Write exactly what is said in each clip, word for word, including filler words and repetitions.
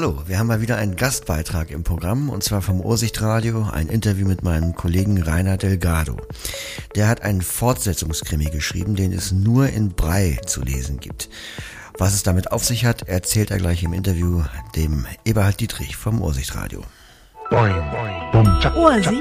Hallo, wir haben mal wieder einen Gastbeitrag im Programm, und zwar vom Ursichtradio, ein Interview mit meinem Kollegen Rainer Delgado. Der hat einen Fortsetzungskrimi geschrieben, den es nur in Braille zu lesen gibt. Was es damit auf sich hat, erzählt er gleich im Interview dem Eberhard Dietrich vom Ursichtradio. Ursichtradio.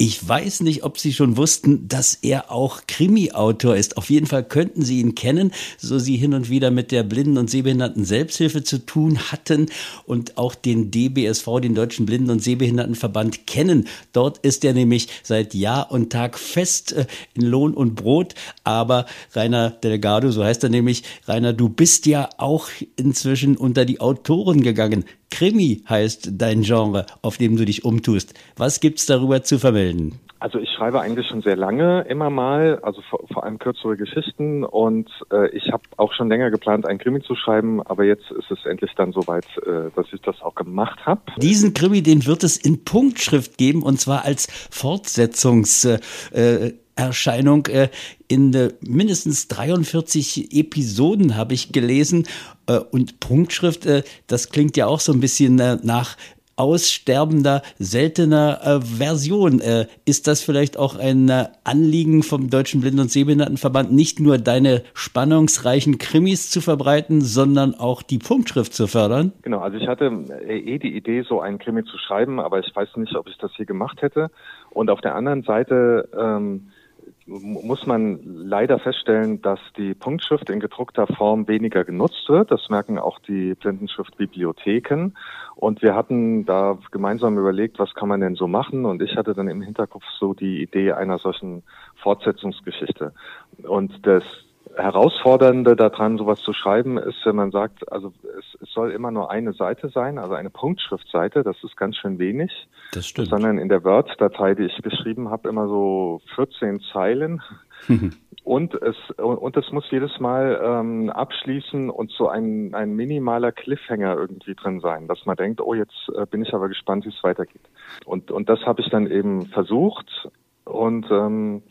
Ich weiß nicht, ob Sie schon wussten, dass er auch Krimi-Autor ist. Auf jeden Fall könnten Sie ihn kennen, so Sie hin und wieder mit der Blinden- und Sehbehinderten-Selbsthilfe zu tun hatten und auch den D B S V, den Deutschen Blinden- und Sehbehindertenverband, kennen. Dort ist er nämlich seit Jahr und Tag fest in Lohn und Brot. Aber Rainer Delgado, so heißt er nämlich, Rainer, du bist ja auch inzwischen unter die Autoren gegangen. Krimi heißt dein Genre, auf dem du dich umtust. Was gibt's darüber zu vermelden? Also ich schreibe eigentlich schon sehr lange, immer mal, also vor, vor allem kürzere Geschichten, und äh, ich habe auch schon länger geplant, einen Krimi zu schreiben, aber jetzt ist es endlich dann soweit, äh, dass ich das auch gemacht habe. Diesen Krimi, den wird es in Punktschrift geben, und zwar als Fortsetzungs äh, Erscheinung äh, in äh, mindestens dreiundvierzig Episoden, habe ich gelesen. Äh, und Punktschrift, äh, das klingt ja auch so ein bisschen äh, nach aussterbender, seltener äh, Version. Äh, ist das vielleicht auch ein äh, Anliegen vom Deutschen Blinden- und Sehbehindertenverband, nicht nur deine spannungsreichen Krimis zu verbreiten, sondern auch die Punktschrift zu fördern? Genau, also ich hatte eh die Idee, so einen Krimi zu schreiben, aber ich weiß nicht, ob ich das hier gemacht hätte. Und auf der anderen Seite ähm muss man leider feststellen, dass die Punktschrift in gedruckter Form weniger genutzt wird. Das merken auch die Blindenschriftbibliotheken. Und wir hatten da gemeinsam überlegt, was kann man denn so machen? Und ich hatte dann im Hinterkopf so die Idee einer solchen Fortsetzungsgeschichte. Und das Herausfordernde daran, sowas zu schreiben, ist, wenn man sagt, also es, es soll immer nur eine Seite sein, also eine Punktschriftseite, das ist ganz schön wenig. Das stimmt. Sondern in der Word-Datei, die ich geschrieben habe, immer so vierzehn Zeilen. Mhm. Und es und es muss jedes Mal ähm, abschließen und so ein, ein minimaler Cliffhanger irgendwie drin sein, dass man denkt, oh, jetzt bin ich aber gespannt, wie es weitergeht. Und, und das habe ich dann eben versucht, und ähm,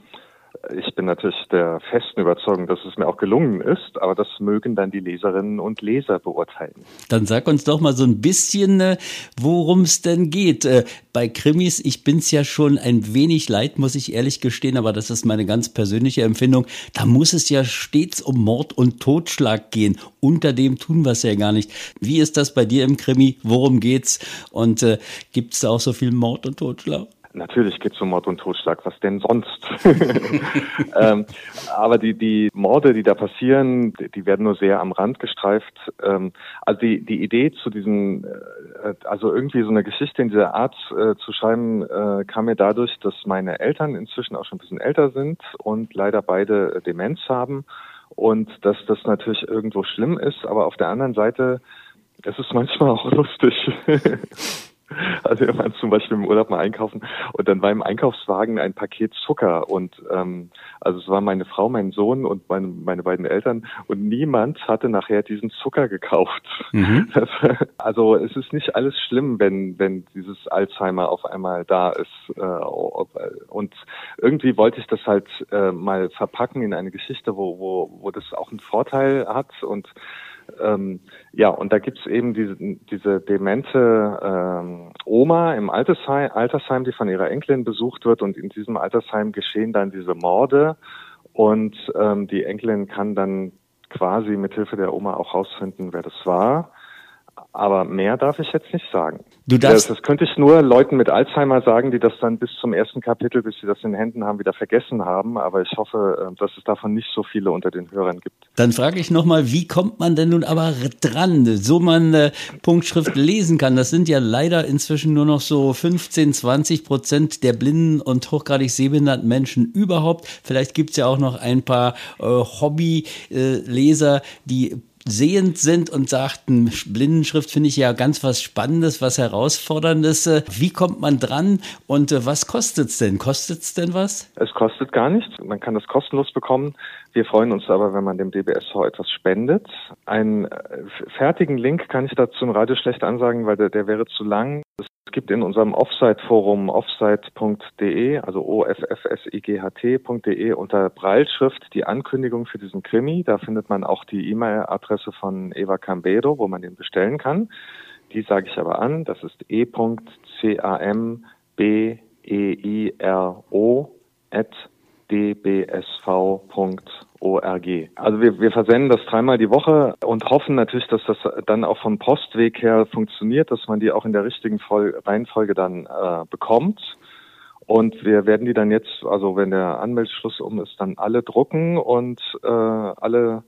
ich bin natürlich der festen Überzeugung, dass es mir auch gelungen ist, aber das mögen dann die Leserinnen und Leser beurteilen. Dann sag uns doch mal so ein bisschen, worum es denn geht. Bei Krimis, ich bin's ja schon ein wenig leid, muss ich ehrlich gestehen, aber das ist meine ganz persönliche Empfindung, da muss es ja stets um Mord und Totschlag gehen. Unter dem tun wir es ja gar nicht. Wie ist das bei dir im Krimi? Worum geht's? Und äh, gibt's da auch so viel Mord und Totschlag? Natürlich geht es um Mord und Totschlag, was denn sonst? ähm, aber die, die Morde, die da passieren, die, die werden nur sehr am Rand gestreift. Ähm, also die, die Idee zu diesen, äh, also irgendwie so eine Geschichte in dieser Art äh, zu schreiben, äh, kam mir dadurch, dass meine Eltern inzwischen auch schon ein bisschen älter sind und leider beide Demenz haben, und dass das natürlich irgendwo schlimm ist, aber auf der anderen Seite, es ist manchmal auch lustig. Also wir waren zum Beispiel im Urlaub mal einkaufen, und dann war im Einkaufswagen ein Paket Zucker, und ähm, also es war meine Frau, mein Sohn und meine, meine beiden Eltern, und niemand hatte nachher diesen Zucker gekauft. Mhm. Das, also es ist nicht alles schlimm, wenn wenn dieses Alzheimer auf einmal da ist, und irgendwie wollte ich das halt äh, mal verpacken in eine Geschichte, wo wo wo das auch einen Vorteil hat. Und Ähm, ja, und da gibt's eben diese, diese demente ähm, Oma im Altersheim, Altersheim, die von ihrer Enkelin besucht wird, und in diesem Altersheim geschehen dann diese Morde, und ähm, die Enkelin kann dann quasi mit Hilfe der Oma auch rausfinden, wer das war. Aber mehr darf ich jetzt nicht sagen. Du darfst. Das, das könnte ich nur Leuten mit Alzheimer sagen, die das dann bis zum ersten Kapitel, bis sie das in den Händen haben, wieder vergessen haben. Aber ich hoffe, dass es davon nicht so viele unter den Hörern gibt. Dann frage ich nochmal, wie kommt man denn nun aber dran, so man äh, Punktschrift lesen kann? Das sind ja leider inzwischen nur noch so fünfzehn, zwanzig Prozent der blinden und hochgradig sehbehinderten Menschen überhaupt. Vielleicht gibt es ja auch noch ein paar äh, Hobby-Leser, äh, die sehend sind und sagten, Blindenschrift finde ich ja ganz was Spannendes, was Herausforderndes. Wie kommt man dran, und was kostet's denn? Kostet's denn was? Es kostet gar nichts. Man kann das kostenlos bekommen. Wir freuen uns aber, wenn man dem D B S V etwas spendet. Einen fertigen Link kann ich dazu im Radio schlecht ansagen, weil der, der wäre zu lang. Es gibt in unserem Offsite-Forum offsite punkt de, also o f f s i g h t punkt de, unter Breilschrift die Ankündigung für diesen Krimi. Da findet man auch die E-Mail-Adresse von Eva Cambedo, wo man den bestellen kann. Die sage ich aber an, das ist e punkt cambeiro at d b s v punkt org. Also wir, wir versenden das dreimal die Woche und hoffen natürlich, dass das dann auch vom Postweg her funktioniert, dass man die auch in der richtigen Vol- Reihenfolge dann äh, bekommt. Und wir werden die dann jetzt, also wenn der Anmeldeschluss um ist, dann alle drucken und äh, alle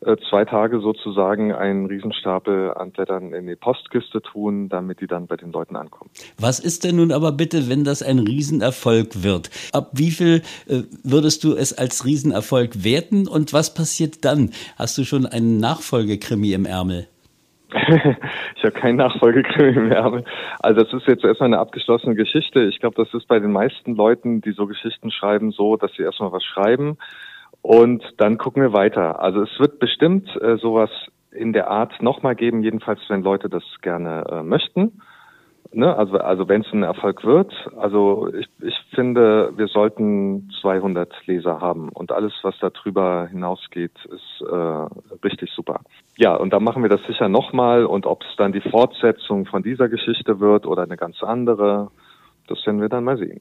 äh, zwei Tage sozusagen einen Riesenstapel an Blättern in die Postkiste tun, damit die dann bei den Leuten ankommen. Was ist denn nun aber bitte, wenn das ein Riesenerfolg wird? Ab wie viel äh, würdest du es als Riesenerfolg werten und was passiert dann? Hast du schon einen Nachfolgekrimi im Ärmel? Ich habe keinen Nachfolgekrimi im Ärmel. Also das ist jetzt erstmal eine abgeschlossene Geschichte. Ich glaube, das ist bei den meisten Leuten, die so Geschichten schreiben, so, dass sie erstmal was schreiben. Und dann gucken wir weiter. Also es wird bestimmt äh, sowas in der Art nochmal geben, jedenfalls wenn Leute das gerne äh, möchten. Ne? Also, also wenn es ein Erfolg wird. Also ich, ich finde, wir sollten zweihundert Leser haben. Und alles, was da drüber hinausgeht, ist äh, richtig super. Ja, und dann machen wir das sicher nochmal. Und ob es dann die Fortsetzung von dieser Geschichte wird oder eine ganz andere, das werden wir dann mal sehen.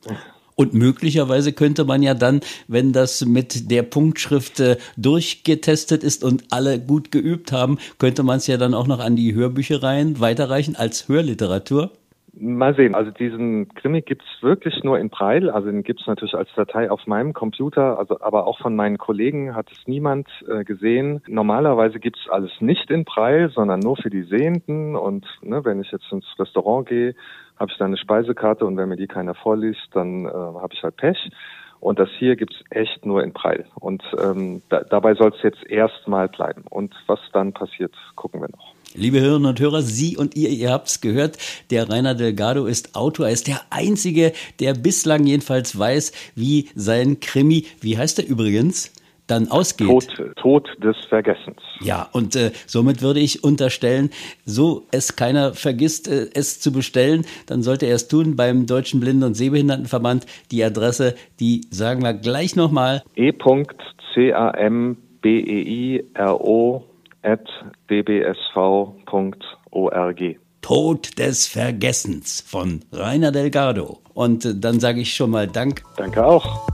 Und möglicherweise könnte man ja dann, wenn das mit der Punktschrift äh, durchgetestet ist und alle gut geübt haben, könnte man es ja dann auch noch an die Hörbüchereien weiterreichen als Hörliteratur? Mal sehen. Also diesen Krimi gibt's wirklich nur in Braille. Also den gibt's natürlich als Datei auf meinem Computer. Also, aber auch von meinen Kollegen hat es niemand äh, gesehen. Normalerweise gibt's alles nicht in Braille, sondern nur für die Sehenden. Und ne, wenn ich jetzt ins Restaurant gehe, habe ich da eine Speisekarte und wenn mir die keiner vorliest, dann äh, habe ich halt Pech. Und das hier gibt's echt nur in Braille. Und ähm, da, dabei soll's jetzt erstmal bleiben. Und was dann passiert, gucken wir noch. Liebe Hörerinnen und Hörer, Sie und ihr, ihr habt's gehört, der Rainer Delgado ist Autor, er ist der Einzige, der bislang jedenfalls weiß, wie sein Krimi, wie heißt er übrigens, dann ausgeht. Tod, Tod des Vergessens. Ja, und äh, somit würde ich unterstellen, so es keiner vergisst, äh, es zu bestellen, dann sollte er es tun beim Deutschen Blinden- und Sehbehindertenverband. Die Adresse, die sagen wir gleich nochmal. e punkt cambeiro at d b s v punkt org. Tod des Vergessens von Rainer Delgado. Und dann sage ich schon mal Dank. Danke auch.